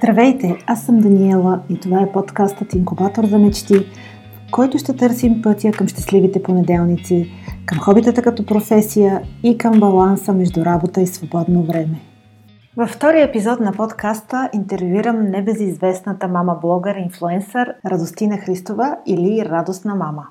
Здравейте, аз съм Даниела и това е подкастът Инкубатор за мечти, в който ще търсим пътя към щастливите понеделници, към хобитата като професия и към баланса между работа и свободно време. Във втория епизод на подкаста интервюирам небезизвестната мама-блогър и инфлуенсър Радостина Христова или Радостна мама.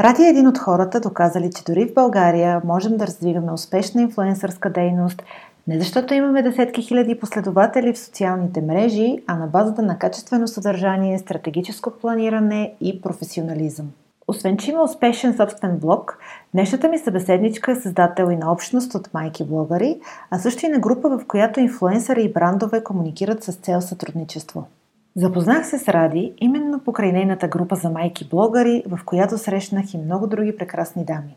Ради е един от хората, доказали, че дори в България можем да развиваме успешна инфлуенсърска дейност, не защото имаме десетки хиляди последователи в социалните мрежи, а на базата на качествено съдържание, стратегическо планиране и професионализъм. Освен че има успешен собствен блог, днешната ми събеседничка е създател и на общност от Майки Блогъри, а също и на група, в която инфлуенсъри и брандове комуникират с цел сътрудничество. Запознах се с Ради именно покрай нейната група за Майки Блогъри, в която срещнах и много други прекрасни дами.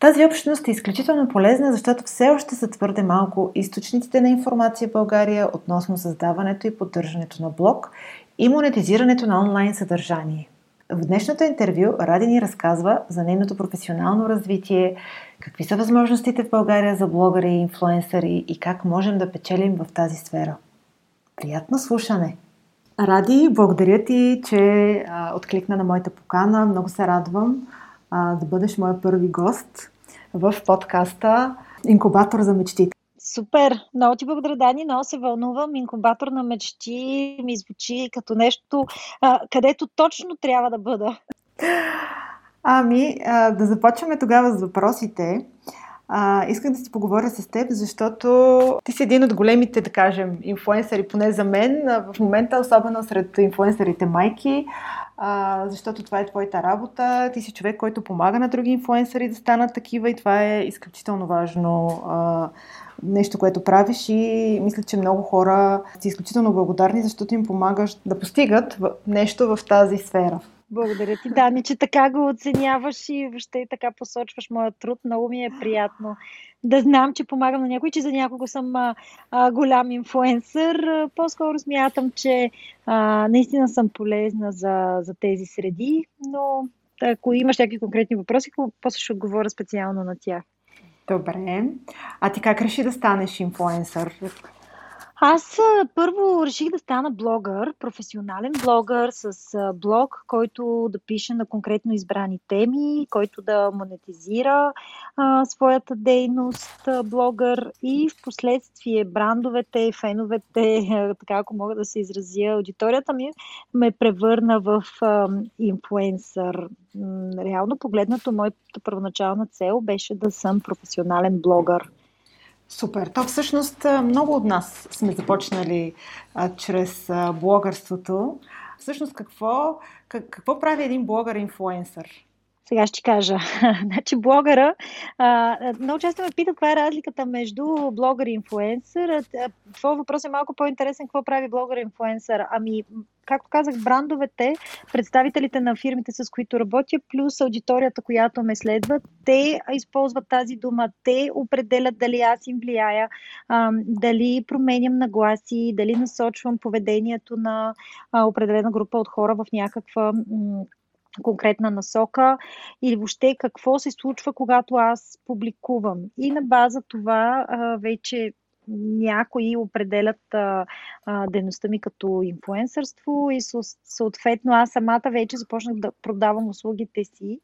Тази общност е изключително полезна, защото все още са твърде малко източниците на информация в България относно създаването и поддържането на блог и монетизирането на онлайн съдържание. В днешното интервю Ради ни разказва за нейното професионално развитие, какви са възможностите в България за блогъри и инфлуенсъри и как можем да печелим в тази сфера. Приятно слушане! Ради, благодаря ти, че откликна на моята покана. Много се радвам да бъдеш моя първи гост в подкаста Инкубатор за мечти. Супер! Много ти благодаря, Дани. Много се вълнувам. Инкубатор на мечти ми звучи като нещо, където точно трябва да бъда. Ами, да започваме тогава с въпросите. Искам да си поговоря с теб, защото ти си един от големите, да кажем, инфлуенсъри, поне за мен, в момента, особено сред инфлуенсърите майки, защото това е твоята работа. Ти си човек, който помага на други инфлуенсъри да станат такива и това е изключително важно нещо, което правиш и мисля, че много хора са изключително благодарни, защото им помагаш да постигат нещо в тази сфера. Благодаря ти, Дани, че така го оценяваш и въобще така посочваш моя труд. Много ми е приятно да знам, че помагам на някой, че за някого съм голям инфлуенсър. По-скоро смятам, че наистина съм полезна за тези среди, но ако имаш някакви конкретни въпроси, после ще отговоря специално на тях. Добре. А ти как реши да станеш инфлуенсър? Аз първо реших да стана блогър, професионален блогър с блог, който да пише на конкретно избрани теми, който да монетизира своята дейност блогър и в последствие брандовете, феновете, така ако мога да се изразя, аудиторията ми ме превърна в инфлуенсър. Реално погледнато, моята първоначална цел беше да съм професионален блогър. Супер! То всъщност много от нас сме започнали чрез блогърството. Всъщност какво прави един блогър-инфлуенсър? Сега ще кажа. Значи блогъра, много често ме питат каква е разликата между блогър и инфлуенсър. Твой въпрос е малко по-интересен. Какво прави блогър-инфлуенсър? Ами, както казах, брандовете, представителите на фирмите, с които работя, плюс аудиторията, която ме следва, те използват тази дума, те определят дали аз им влияя, дали променям нагласи, дали насочвам поведението на определена група от хора в някаква конкретна насока или въобще какво се случва, когато аз публикувам. И на база това вече някои определят дейността ми като инфлуенсърство и съответно аз самата вече започнах да продавам услугите си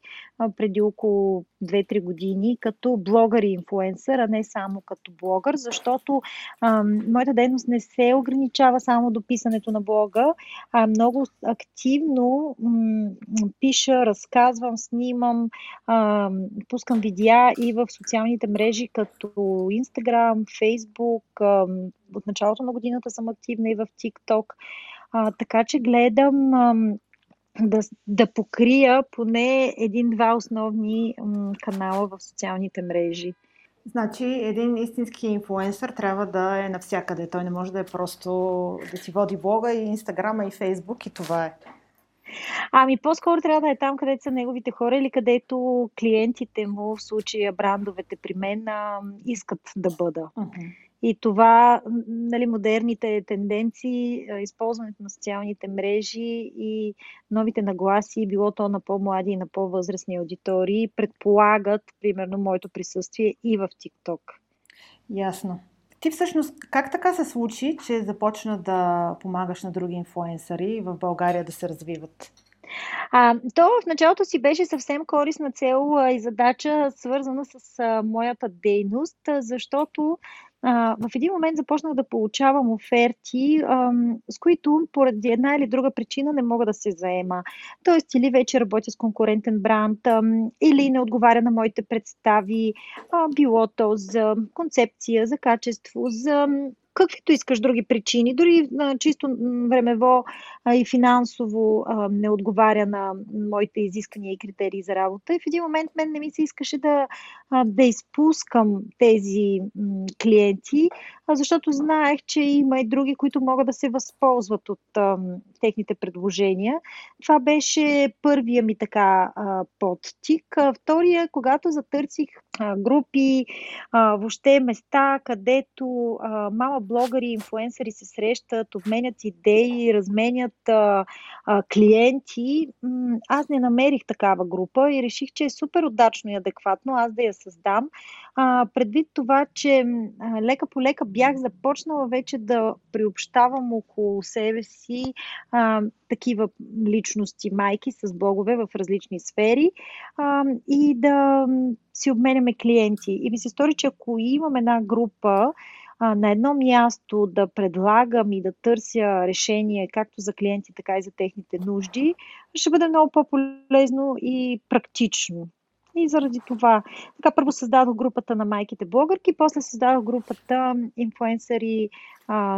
преди около 2-3 години като блогър и инфлуенсър, а не само като блогър, защото моята дейност не се ограничава само до писането на блога, а много активно пиша, разказвам, снимам, пускам видеа и в социалните мрежи като Инстаграм, Фейсбук. От началото на годината съм активна и в Тикток, така че гледам да покрия поне един-два основни канала в социалните мрежи. Значи един истински инфлуенсър трябва да е навсякъде. Той не може да е просто да си води блога и Инстаграма и Фейсбук и това е. Ами по-скоро трябва да е там, където са неговите хора или където клиентите му, в случая брандовете при мен, искат да бъда. Okay. И това, нали, модерните тенденции, използването на социалните мрежи и новите нагласи, било то на по-млади и на по-възрастни аудитории, предполагат, примерно, моето присъствие и в TikTok. Ясно. Ти всъщност как така се случи, че започна да помагаш на други инфлуенсъри в България да се развиват? То в началото си беше съвсем корисна цел и задача, свързана с моята дейност, защото в един момент започнах да получавам оферти, с които поради една или друга причина не мога да се заема. Тоест или вече работя с конкурентен бранд, или не отговаря на моите представи, било то за концепция, за качество, за каквито искаш други причини, дори чисто времево и финансово не отговаря на моите изисквания и критерии за работа. И в един момент мен не ми се искаше да изпускам тези клиенти, защото знаех, че има и други, които могат да се възползват от техните предложения. Това беше първия ми така подтик. Втория, когато затърсих групи, въобще места, където мама блогъри и инфлуенсъри се срещат, обменят идеи, разменят клиенти. Аз не намерих такава група и реших, че е супер удачно и адекватно аз да я създам. Предвид това, че лека по лека бях започнала вече да приобщавам около себе си такива личности, майки с блогове в различни сфери и да си обменяме клиенти. И ми се стори, че ако имам една група на едно място да предлагам и да търся решения както за клиенти, така и за техните нужди, ще бъде много по-полезно и практично. И заради това. Така първо създадох групата на майките блогърки, после създадох групата инфлуенсъри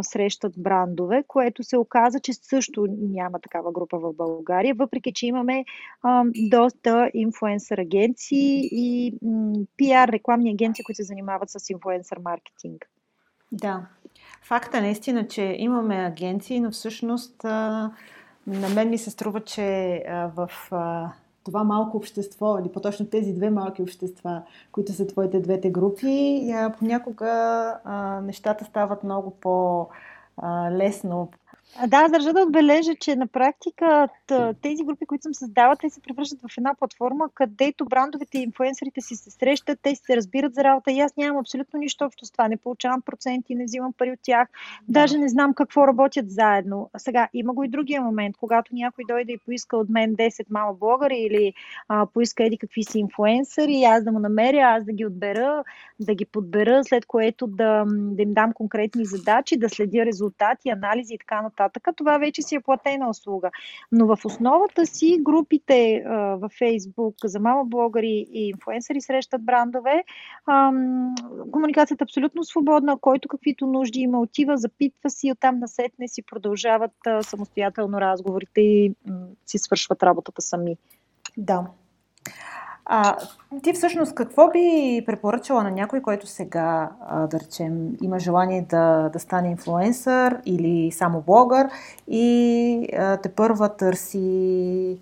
срещат брандове, което се оказа, че също няма такава група в България, въпреки че имаме доста инфлуенсър агенции и PR рекламни агенции, които се занимават с инфлуенсър маркетинг. Да. Факт е наистина, че имаме агенции, но всъщност на мен ми се струва, че в това малко общество, или по-точно тези две малки общества, които са твоите двете групи, понякога нещата стават много по-лесно. Да, държа да отбележа, че на практика тези групи, които съм създавала, те се превръщат в една платформа, където брандовете и инфлуенсърите си се срещат, те си се разбират за работа и аз нямам абсолютно нищо общо с това. Не получавам проценти, не взимам пари от тях, даже не знам какво работят заедно. Сега, има го и другия момент, когато някой дойде и поиска от мен 10 мама блогъри или поиска еди какви си инфлуенсъри, аз да му намеря, аз да ги отбера, да ги подбера, след което да им дам конкретни задачи, да следя резултати, анализи и така нататък. Това вече си е платена услуга. Но в основата си групите във Фейсбук за мама блогъри и инфлуенсъри срещат брандове, комуникацията е абсолютно свободна, който каквито нужди има, отива, запитва си, оттам насетне си продължават самостоятелно разговорите и си свършват работата сами. Да. Ти всъщност какво би препоръчала на някой, който сега, да речем, има желание да стане инфлуенсър или само блогър и тепърва търси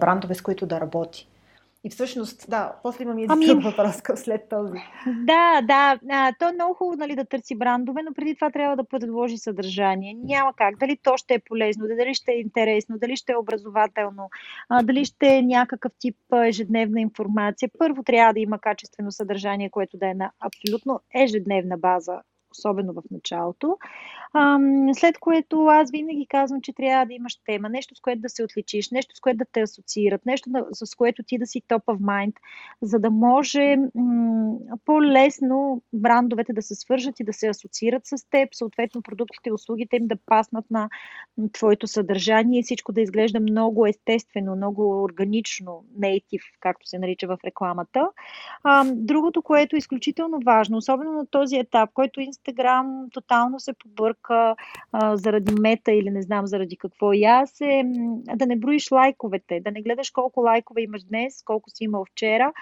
брандове, с които да работи? И всъщност, да, после имам един друг въпрос след този. Да. То е много хубаво, нали, да търси брандове, но преди това трябва да предложи съдържание. Няма как. Дали то ще е полезно, дали ще е интересно, дали ще е образователно, дали ще е някакъв тип ежедневна информация. Първо трябва да има качествено съдържание, което да е на абсолютно ежедневна база, особено в началото. След което аз винаги казвам, че трябва да имаш тема, нещо с което да се отличиш, нещо с което да те асоциират, нещо с което ти да си top of mind, за да може по-лесно брандовете да се свържат и да се асоциират с теб, съответно продуктите и услугите им да паснат на твоето съдържание и всичко да изглежда много естествено, много органично, native, както се нарича в рекламата. Другото, което е изключително важно, особено на този етап, който Инстаграм тотално се побърка заради Мета или не знам заради какво. И аз да не броиш лайковете, да не гледаш колко лайкове имаш днес, колко си имал вчера,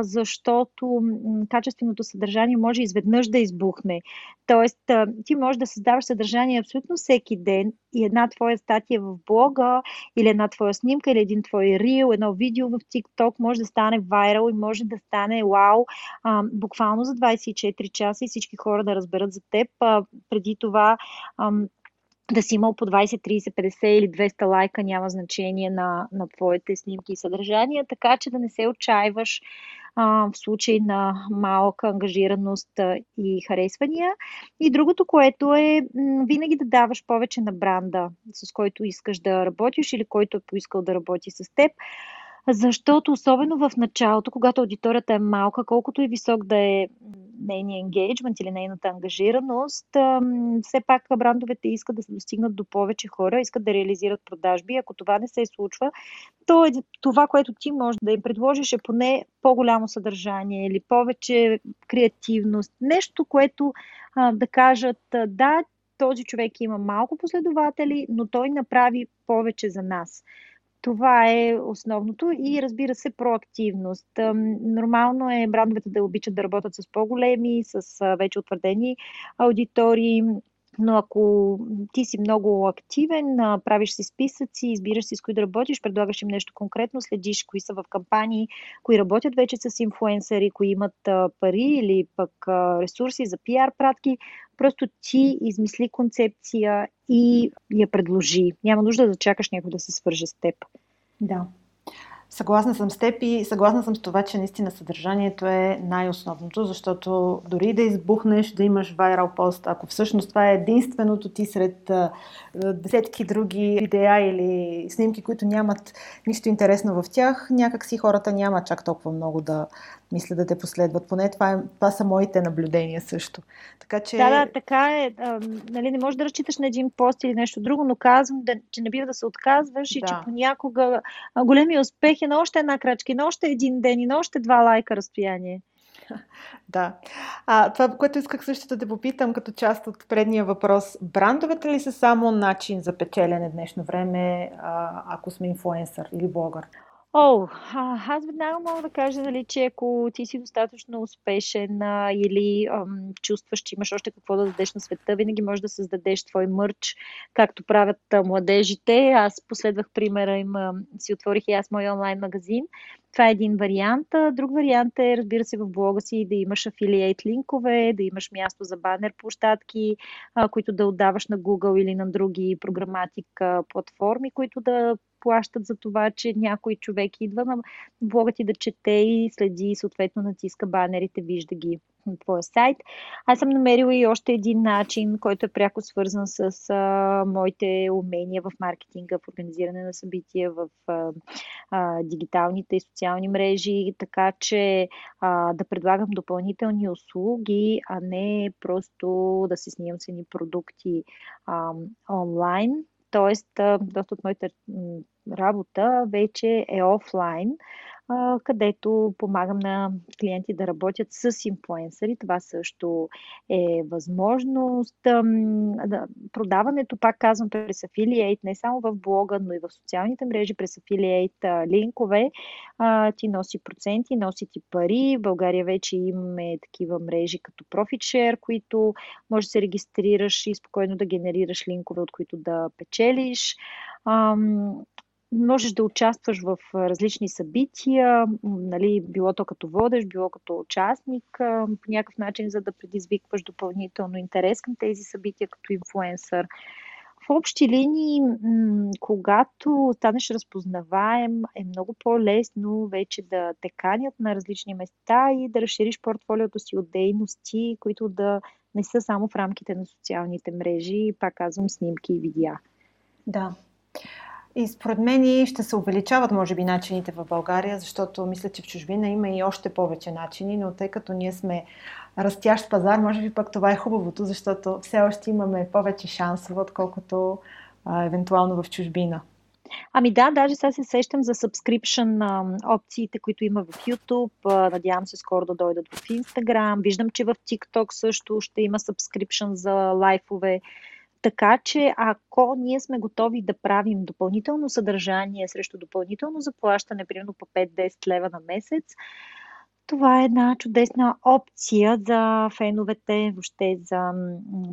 защото качественото съдържание може изведнъж да избухне. Тоест, ти можеш да създаваш съдържание абсолютно всеки ден и една твоя статия в блога или една твоя снимка или един твой рил, едно видео в Тикток може да стане вайрал и може да стане вау буквално за 24 часа и всички хора да разберат за теб. Преди това да си имал по 20, 30, 50 или 200 лайка, няма значение на твоите снимки и съдържания, така че да не се отчаиваш в случай на малка ангажираност и харесвания. И другото, което е винаги да даваш повече на бранда, с който искаш да работиш или който е поискал да работи с теб. Защото особено в началото, когато аудиторията е малка, колкото и висок да е нейният енгейджмент или нейната ангажираност, все пак брандовете искат да се достигнат до повече хора, искат да реализират продажби. Ако това не се случва, то е това, което ти можеш да им предложиш, е поне по-голямо съдържание или повече креативност. Нещо, което да кажат, да, този човек има малко последователи, но той направи повече за нас. Това е основното и, разбира се, проактивност. Нормално е брандовете да обичат да работят с по-големи, с вече утвърдени аудитории, но ако ти си много активен, правиш си списъци, избираш си с кои да работиш, предлагаш им нещо конкретно, следиш кои са в кампании, кои работят вече с инфлуенсъри, кои имат пари или пък ресурси за пиар пратки, просто ти измисли концепция и я предложи. Няма нужда да чакаш някой да се свърже с теб. Да. Съгласна съм с теб и съгласна съм с това, че наистина съдържанието е най-основното, защото дори да избухнеш, да имаш вайрал пост, ако всъщност това е единственото ти сред десетки други видеа или снимки, които нямат нищо интересно в тях, някак си хората няма чак толкова много да мислят да те последват. Поне това са моите наблюдения също. Така че... Да, така е. Нали, не можеш да разчиташ на един пост или нещо друго, но казвам, че не бива да се отказваш и че понякога големия успех е на още една крачка, на още един ден и на още 2 лайка разстояние. Да. Това, което исках също да те попитам като част от предния въпрос, брандовете ли са само начин за печелене днешно време, ако сме инфлуенсър или блогър? Аз веднага мога да кажа, че ако ти си достатъчно успешен или чувстваш, че имаш още какво да дадеш на света, винаги можеш да създадеш твой мърч, както правят младежите. Аз последвах примера им, си отворих и аз мой онлайн магазин. Това е един вариант. Друг вариант е, разбира се, в блога си да имаш афилиейт линкове, да имаш място за банер площадки, които да отдаваш на Google или на други програматика платформи, които да плащат за това, че някой човек идва на блога ти да чете и следи, съответно натиска банерите, вижда ги на твоя сайт. Аз съм намерила и още един начин, който е пряко свързан с моите умения в маркетинга, в организиране на събития, в дигиталните и социални мрежи, така че да предлагам допълнителни услуги, а не просто да се снимам с едни продукти онлайн. Тоест, доста от моята работа вече е офлайн, където помагам на клиенти да работят с инфлуенсъри. Това също е възможност. Продаването, пак казвам, през афилиейт, не само в блога, но и в социалните мрежи, през афилиейт линкове. Ти носи проценти, носи ти пари. В България вече имаме такива мрежи като ProfitShare, които може да се регистрираш и спокойно да генерираш линкове, от които да печелиш. Можеш да участваш в различни събития, нали, било то като водещ, било като участник, по някакъв начин, за да предизвикваш допълнително интерес към тези събития като инфлуенсър. В общи линии, когато станеш разпознаваем, е много по-лесно вече да те канят на различни места и да разшириш портфолиото си от дейности, които да не са само в рамките на социалните мрежи, пак казвам, снимки и видеа. Да. И според мен ще се увеличават, може би, начините в България, защото мисля, че в чужбина има и още повече начини, но тъй като ние сме растящ пазар, може би пък това е хубавото, защото все още имаме повече шансове, отколкото евентуално в чужбина. Ами да, даже сега се сещам за subscription опциите, които има в YouTube. Надявам се скоро да дойдат в Instagram. Виждам, че в TikTok също ще има subscription за лайфове. Така че, ако ние сме готови да правим допълнително съдържание срещу допълнително заплащане, примерно по 5-10 лева на месец, това е една чудесна опция за феновете, въобще за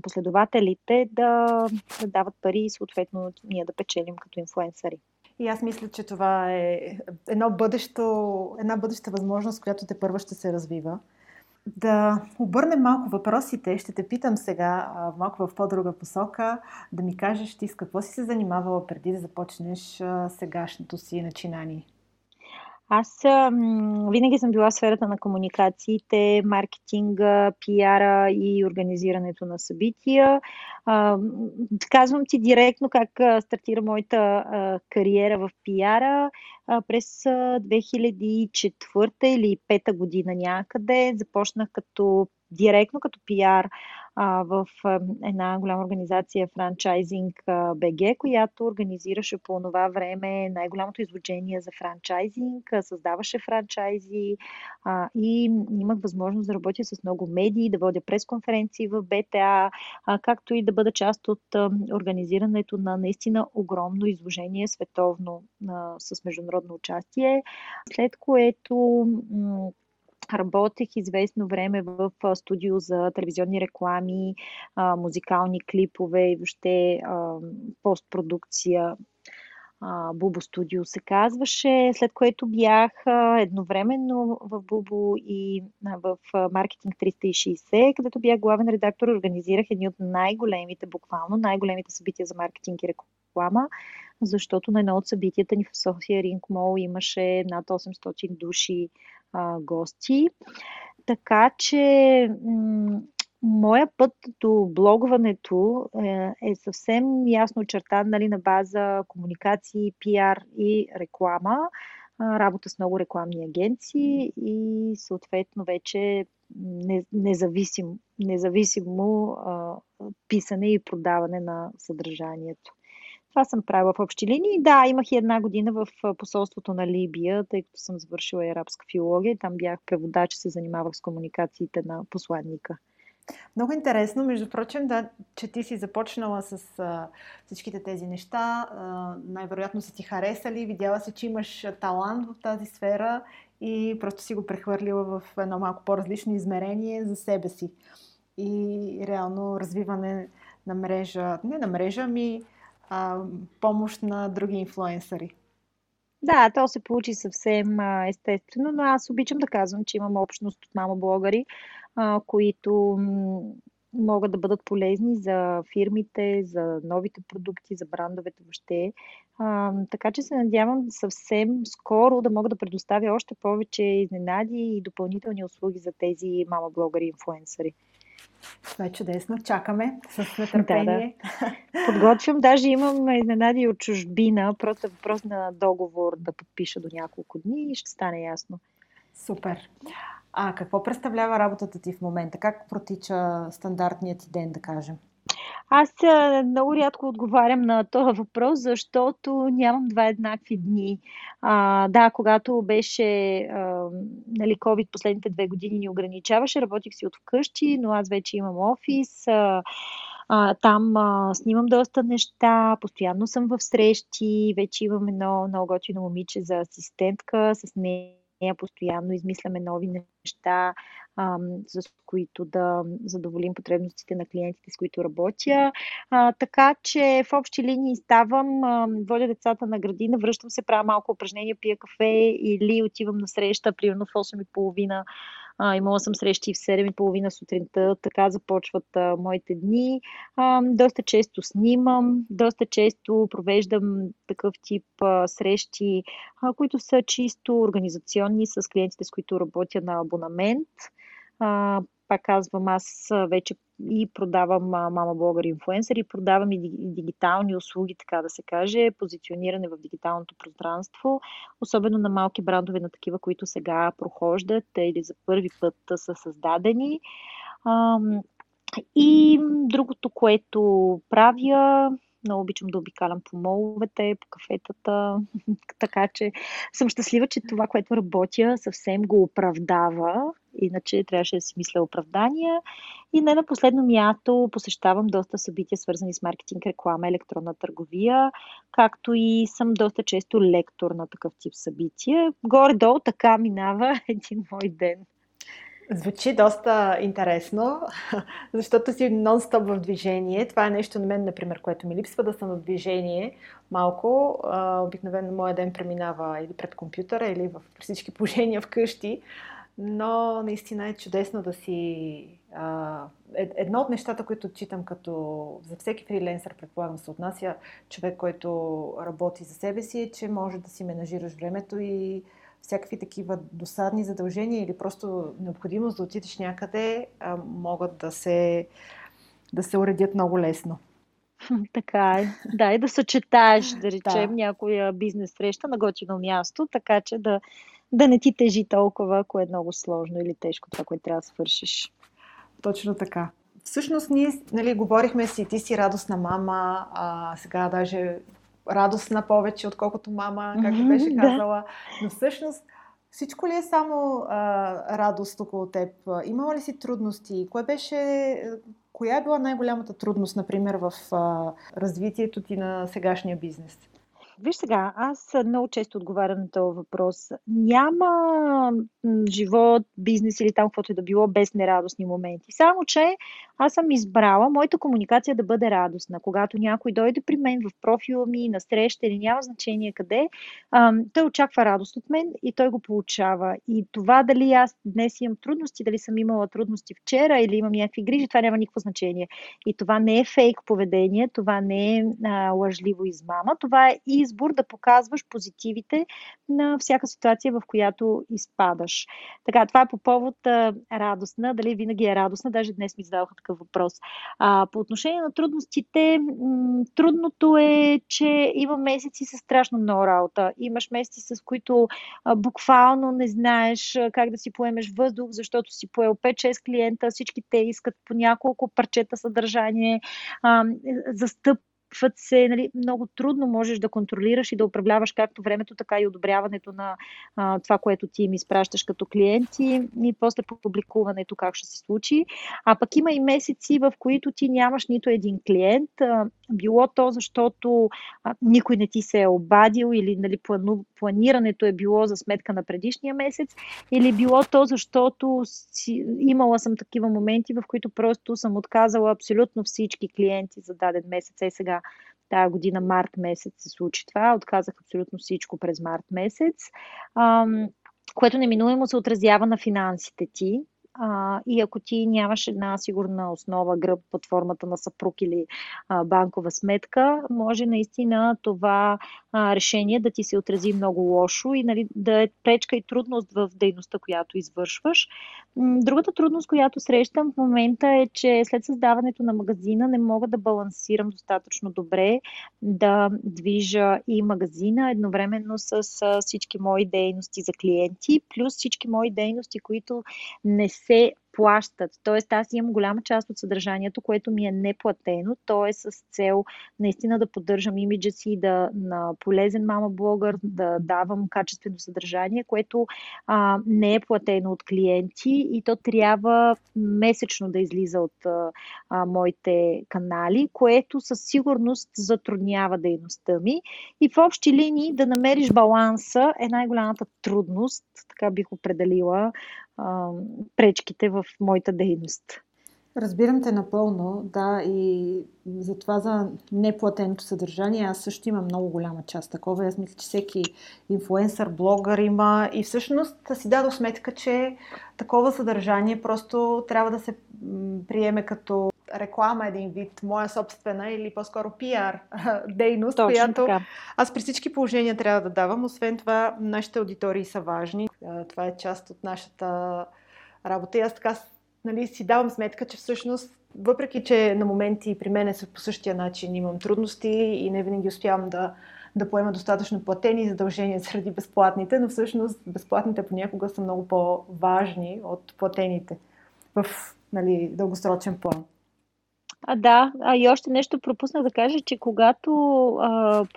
последователите да дават пари и съответно ние да печелим като инфлуенсъри. И аз мисля, че това е една бъдеща възможност, която тепърва ще се развива. Да обърнем малко въпросите. Ще те питам сега малко в по-друга посока. Да ми кажеш ти с какво си се занимавала преди да започнеш сегашното си начинание? Аз винаги съм била в сферата на комуникациите, маркетинга, пиара и организирането на събития. Казвам ти директно как стартира моята кариера в пиара. През 2004 или 2005 година някъде започнах директно като пиар в една голяма организация Franchising BG, която организираше по това време най-голямото изложение за франчайзинг, създаваше франчайзи и имах възможност да работя с много медии, да водя пресконференции в БТА, както и да бъда част от организирането на наистина огромно изложение световно с международно участие, след което работех известно време в студио за телевизионни реклами, музикални клипове и въобще постпродукция. Бубо Студио се казваше, след което бях едновременно в Бубо и в Маркетинг 360, където бях главен редактор и организирах едни от най-големите, буквално най-големите събития за маркетинг и реклама, защото на едно от събитията ни в Sofia Ring Мол имаше над 800 души гости. Така че моя път до блогването е съвсем ясно очертан, на база комуникации, пиар и реклама, работа с много рекламни агенции и съответно вече независимо писане и продаване на съдържанието. Това съм правила в общи линии. Да, имах и една година в посолството на Либия, тъй като съм завършила и арабска филология и там бях преводач и се занимавах с комуникациите на посланника. Много интересно, между прочим, да, че ти си започнала с всичките тези неща, най-вероятно са ти харесали, видяла си, че имаш талант в тази сфера и просто си го прехвърлила в едно малко по-различно измерение за себе си. И реално развиване на мрежа, помощ на други инфлуенсъри. Да, то се получи съвсем естествено, но аз обичам да казвам, че имам общност от мама блогъри, които могат да бъдат полезни за фирмите, за новите продукти, за брандовете въобще. Така че се надявам съвсем скоро да мога да предоставя още повече изненади и допълнителни услуги за тези мама блогъри и инфлуенсъри. Това е чудесно. Чакаме с нетърпение. Да, да. Подготвям. Даже имам изненади от чужбина. Просто въпрос на договор да подпиша до няколко дни и ще стане ясно. Супер. А какво представлява работата ти в момента? Как протича стандартният ти ден, да кажем? Аз много рядко отговарям на този въпрос, защото нямам два еднакви дни. Да, когато беше COVID последните 2 години ни ограничаваше, работих си от вкъщи, но аз вече имам офис. Там снимам доста неща, постоянно съм в срещи, вече имам едно много готино момиче за асистентка, с нея постоянно измисляме нови неща, с които да задоволим потребностите на клиентите, с които работя. Така че в общи линии ставам, водя децата на градина, връщам се, правя малко упражнения, пия кафе или отивам на среща, примерно в 8:30. Имала съм срещи в 7:30 сутринта, така започват моите дни. Доста често снимам, доста често провеждам такъв тип срещи, които са чисто организационни с клиентите, с които работя на абонамент. Пак казвам, аз вече и продавам мама блогъри инфлуенсъри, продавам и дигитални услуги, така да се каже, позициониране в дигиталното пространство, особено на малки брандове, на такива, които сега прохождат или за първи път са създадени. И другото, което правя, много обичам да обикалям по моловете, по кафетата, така че съм щастлива, че това, което работя, съвсем го оправдава. Иначе трябваше да си мисля оправдания. И не на последно място посещавам доста събития, свързани с маркетинг, реклама, електронна търговия, както и съм доста често лектор на такъв тип събития. Горе-долу така минава един мой ден. Звучи доста интересно, защото си нон-стоп в движение. Това е нещо на мен, например, което ми липсва, да съм в движение малко. Обикновено моя ден преминава или пред компютъра, или в всички положения вкъщи. Но наистина е чудесно да си... Едно от нещата, които отчитам като за всеки фриленсър, предполагам се отнася, човек, който работи за себе си, е, че може да си менажираш времето и всякакви такива досадни задължения или просто необходимост да отидеш някъде, могат да се уредят много лесно. Така е. Да, и да съчетаеш, да речем, някоя бизнес среща на готино място, така че да не ти тежи толкова, ако е много сложно или тежко това, което трябва да свършиш. Точно така. Всъщност ние, говорихме си, ти си радостна мама, сега даже радостна повече, отколкото мама, както беше казала. Но всъщност всичко ли е само радост около теб? Имала ли си трудности? Коя е била най-голямата трудност, например, в развитието ти на сегашния бизнес? Виж сега, аз много често отговарям на този въпрос. Няма живот, бизнес или там каквото е да било без нерадостни моменти. Само че аз съм избрала моята комуникация да бъде радостна. Когато някой дойде при мен в профила ми, на среща или няма значение къде, той очаква радост от мен и той го получава. И това дали аз днес имам трудности, дали съм имала трудности вчера или имам някакви грижи, това няма никакво значение. И това не е фейк поведение, това не е лъжливо измама, това е и избор да показваш позитивите на всяка ситуация, в която изпадаш. Така, това е по повод радостна, дали винаги е радостна, даже днес ми задаваха такъв въпрос. По отношение на трудностите, трудното е, че има месеци с страшно много работа. Имаш месеци, с които буквално не знаеш как да си поемеш въздух, защото си поел 5-6 клиента, всички те искат по няколко парчета съдържание, много трудно можеш да контролираш и да управляваш както времето, така и одобряването на това, което ти им изпращаш като клиенти и после публикуването как ще се случи. А пък има и месеци, в които ти нямаш нито един клиент. Било то, защото никой не ти се е обадил или планирането е било за сметка на предишния месец, или било то, защото имала съм такива моменти, в които просто съм отказала абсолютно всички клиенти за даден месец. Ей сега тая година март месец се случи това. Отказах абсолютно всичко през март месец, което неминуемо се отразява на финансите ти. И ако ти нямаш една сигурна основа, гръб под формата на съпруг или банкова сметка, може наистина това решение да ти се отрази много лошо и да е пречка и трудност в дейността, която извършваш. Другата трудност, която срещам в момента е, че след създаването на магазина не мога да балансирам достатъчно добре да движа и магазина едновременно с всички мои дейности за клиенти, плюс всички мои дейности, които не се плащат. Тоест, аз имам голяма част от съдържанието, което ми е неплатено. То е с цел наистина да поддържам имиджа си, на полезен мама блогър, да давам качествено съдържание, което не е платено от клиенти и то трябва месечно да излиза от моите канали, което със сигурност затруднява дейността ми. И в общи линии да намериш баланса е най-голямата трудност, така бих определила пречките в моята дейност. Разбирам те напълно, да, и за това за неплатеното съдържание аз също имам много голяма част такова. Аз мисля, че всеки инфлуенсър, блогър има и всъщност си дадох сметка, че такова съдържание просто трябва да се приеме като реклама един вид, моя собствена или по-скоро пиар дейност, точно, която така. Аз при всички положения трябва да давам. Освен това, нашите аудитории са важни. Това е част от нашата работа и аз така си давам сметка, че всъщност, въпреки че на моменти при мен по същия начин имам трудности и не винаги успявам да поема достатъчно платени задължения заради безплатните, но всъщност безплатните понякога са много по-важни от платените в дългосрочен план. И още нещо пропуснах да кажа, че когато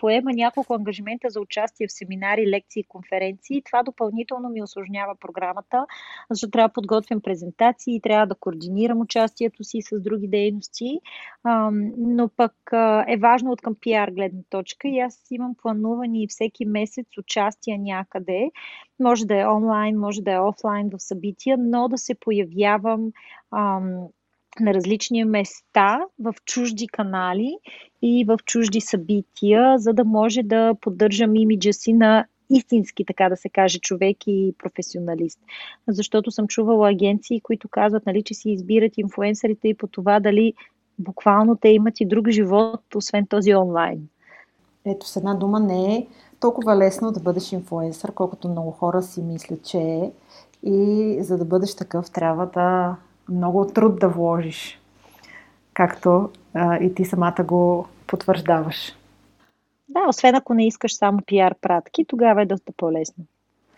поема няколко ангажимента за участие в семинари, лекции, конференции, това допълнително ми усложнява програмата, защото трябва да подготвям презентации, трябва да координирам участието си с други дейности, но пък е важно от към пиар гледна точка и аз имам планувани всеки месец участия някъде, може да е онлайн, може да е офлайн в събития, но да се появявам на различни места, в чужди канали и в чужди събития, за да може да поддържам имиджа си на истински, така да се каже, човек и професионалист. Защото съм чувала агенции, които казват, че си избират инфлуенсърите и по това дали буквално те имат и друг живот, освен този онлайн. Ето, с една дума не е толкова лесно да бъдеш инфлуенсър, колкото много хора си мислят, че е. И за да бъдеш такъв, трябва да много труд да вложиш, както и ти самата го потвърждаваш. Да, освен ако не искаш само пиар пратки, тогава е доста по-лесно.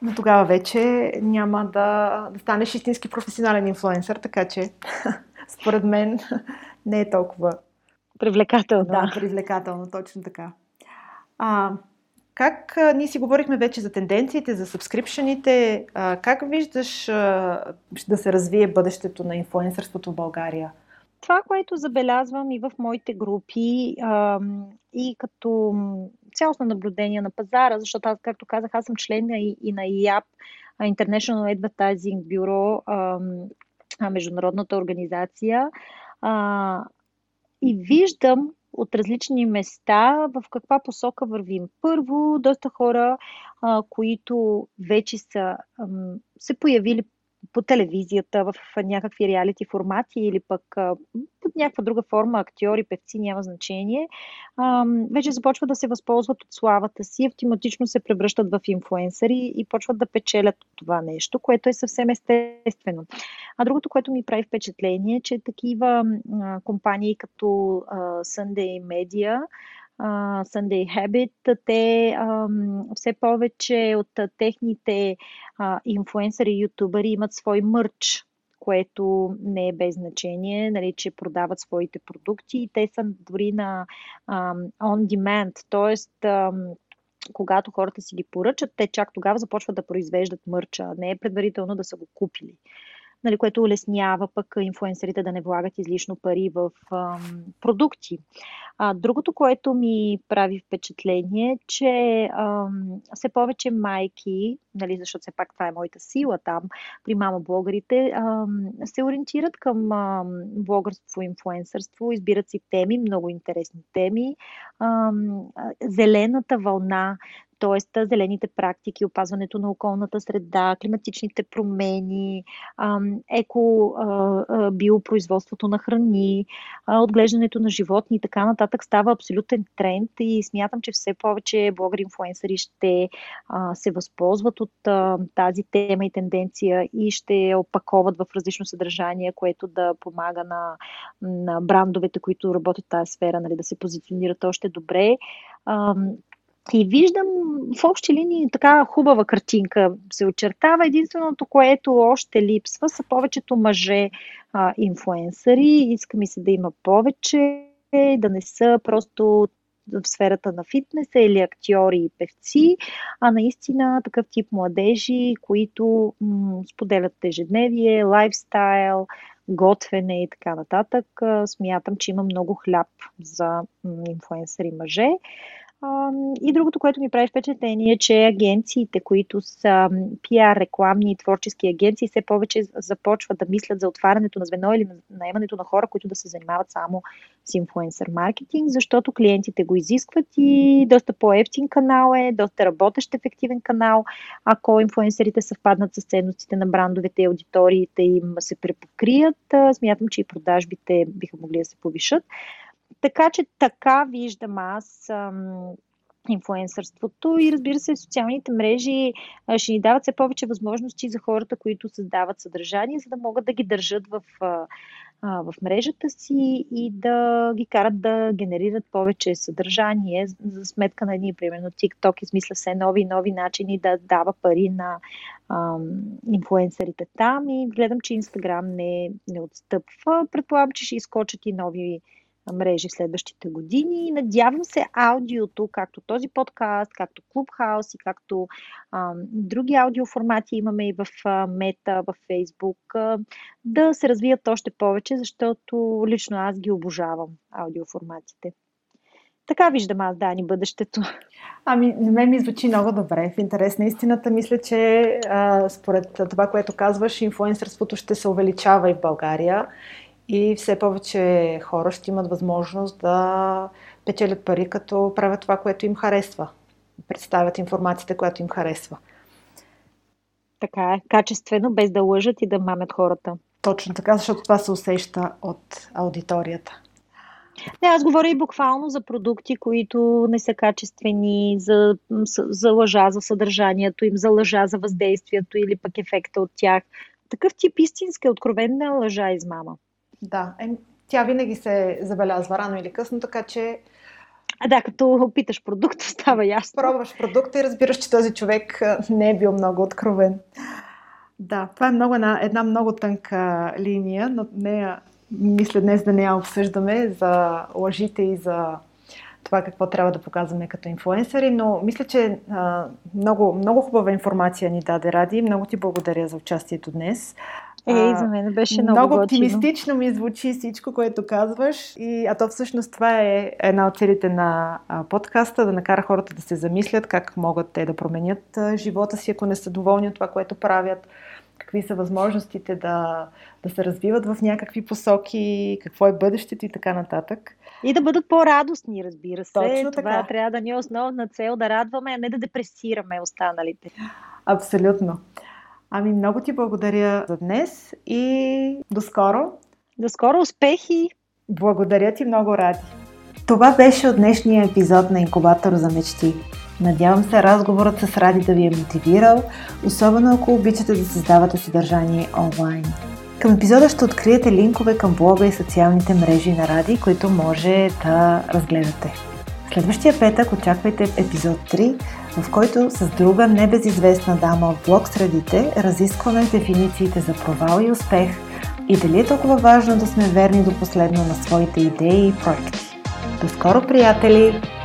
Но тогава вече няма да станеш истински професионален инфлуенсър, така че според мен не е толкова привлекателно. Да, привлекателно, точно така. Как ние си говорихме вече за тенденциите, за сабскрипшените, как виждаш да се развие бъдещето на инфлуенсърството в България? Това, което забелязвам и в моите групи, и като цялостно наблюдение на пазара, защото аз, както казах, аз съм член и на IAB, International Advertising Bureau, международната организация, и виждам от различни места в каква посока вървим. Първо, доста хора, които вече са се появили по телевизията, в някакви реалити формати или пък под някаква друга форма, актьори, певци, няма значение, вече започват да се възползват от славата си, автоматично се превръщат в инфлуенсъри и почват да печелят това нещо, което е съвсем естествено. А другото, което ми прави впечатление, е, че такива компании като Sunday Media, Sunday Habit, те все повече от техните инфлуенсъри и ютубъри имат свой мърч, което не е без значение, нали, че продават своите продукти и те са дори на on demand, т.е. когато хората си ги поръчат, те чак тогава започват да произвеждат мърча, не е предварително да са го купили, нали, което улеснява пък инфлуенсърите да не влагат излишно пари в продукти. Другото, което ми прави впечатление, е, че все повече майки, нали, защото все пак това е моята сила там, при мама блогърите, се ориентират към блогърство, инфлуенсърство, избират си теми, много интересни теми. Зелената вълна, т.е. зелените практики, опазването на околната среда, климатичните промени, еко биопроизводството на храни, отглеждането на животни и така нататък става абсолютен тренд и смятам, че все повече блогъри-инфлуенсъри ще се възползват от тази тема и тенденция и ще опаковат в различно съдържание, което да помага на брандовете, които работят в тази сфера, нали, да се позиционират още добре. И виждам в общи линии така хубава картинка се очертава. Единственото, което още липсва, са повечето мъже инфлуенсъри. Иска ми се да има повече, да не са просто в сферата на фитнеса или актьори и певци, а наистина такъв тип младежи, които споделят ежедневие, лайфстайл, готвене и така нататък. Смятам, че има много хляб за инфлуенсъри мъже. И другото, което ми прави впечатление, е, че агенциите, които са PR, рекламни и творчески агенции, все повече започват да мислят за отварянето на звено или наемането на хора, които да се занимават само с инфлуенсър маркетинг, защото клиентите го изискват и доста по-ефтин канал е, доста работещ ефективен канал, ако инфлуенсърите съвпаднат с ценностите на брандовете и аудиториите им се препокрият, смятам, че и продажбите биха могли да се повишат. Така че така виждам аз инфлуенсърството и разбира се социалните мрежи ще ни дават все повече възможности за хората, които създават съдържание, за да могат да ги държат в мрежата си и да ги карат да генерират повече съдържание за сметка на едни, примерно Тикток измисля все нови и нови начини да дава пари на инфлуенсърите там и гледам, че Инстаграм не отстъпва. Предполагам, че ще изкочат и нови мрежи в следващите години. Надявам се аудиото, както този подкаст, както Clubhouse и както други аудиоформати имаме и в Мета, в Фейсбук, да се развият още повече, защото лично аз ги обожавам аудиоформатите. Така виждам аз, Дани, бъдещето. На мен ми звучи много добре. В интерес на истината, мисля, че според това, което казваш, инфлуенсърството ще се увеличава и в България. И все повече хора ще имат възможност да печелят пари, като правят това, което им харесва. Представят информацията, която им харесва. Така е, качествено, без да лъжат и да мамят хората. Точно така, защото това се усеща от аудиторията. Не, аз говоря и буквално за продукти, които не са качествени, за лъжа за съдържанието им, за лъжа за въздействието или пък ефекта от тях. Такъв тип истинска, откровенна лъжа измама. Да, тя винаги се забелязва рано или късно, така че... А да, като опиташ продукта, става ясно. Пробваш продукта и разбираш, че този човек не е бил много откровен. Да, това е много, една много тънка линия, но нея, мисля днес да не я обсъждаме за лъжите и за това какво трябва да показваме като инфлуенсъри, но мисля, че много, много хубава информация ни даде, Ради. Много ти благодаря за участието днес. За мен беше много оптимистично ми звучи всичко, което казваш. А то всъщност това е една от целите на подкаста, да накара хората да се замислят как могат те да променят живота си, ако не са доволни от това, което правят, какви са възможностите да се развиват в някакви посоки, какво е бъдещето и така нататък. И да бъдат по-радостни, разбира се. Точно това така. Трябва да ни е основна цел, да радваме, а не да депресираме останалите. Абсолютно. Ами много ти благодаря за днес и до скоро. До скоро, успехи! Благодаря ти много, Ради. Това беше от днешния епизод на Инкубатор за мечти. Надявам се разговорът с Ради да ви е мотивирал, особено ако обичате да създавате съдържание онлайн. Към епизода ще откриете линкове към блога и социалните мрежи на Ради, които може да разгледате. Следващия петък очаквайте епизод 3, в който с друга небезизвестна дама от блог средите разискваме дефинициите за провал и успех и дали е толкова важно да сме верни до последно на своите идеи и проекти. До скоро, приятели!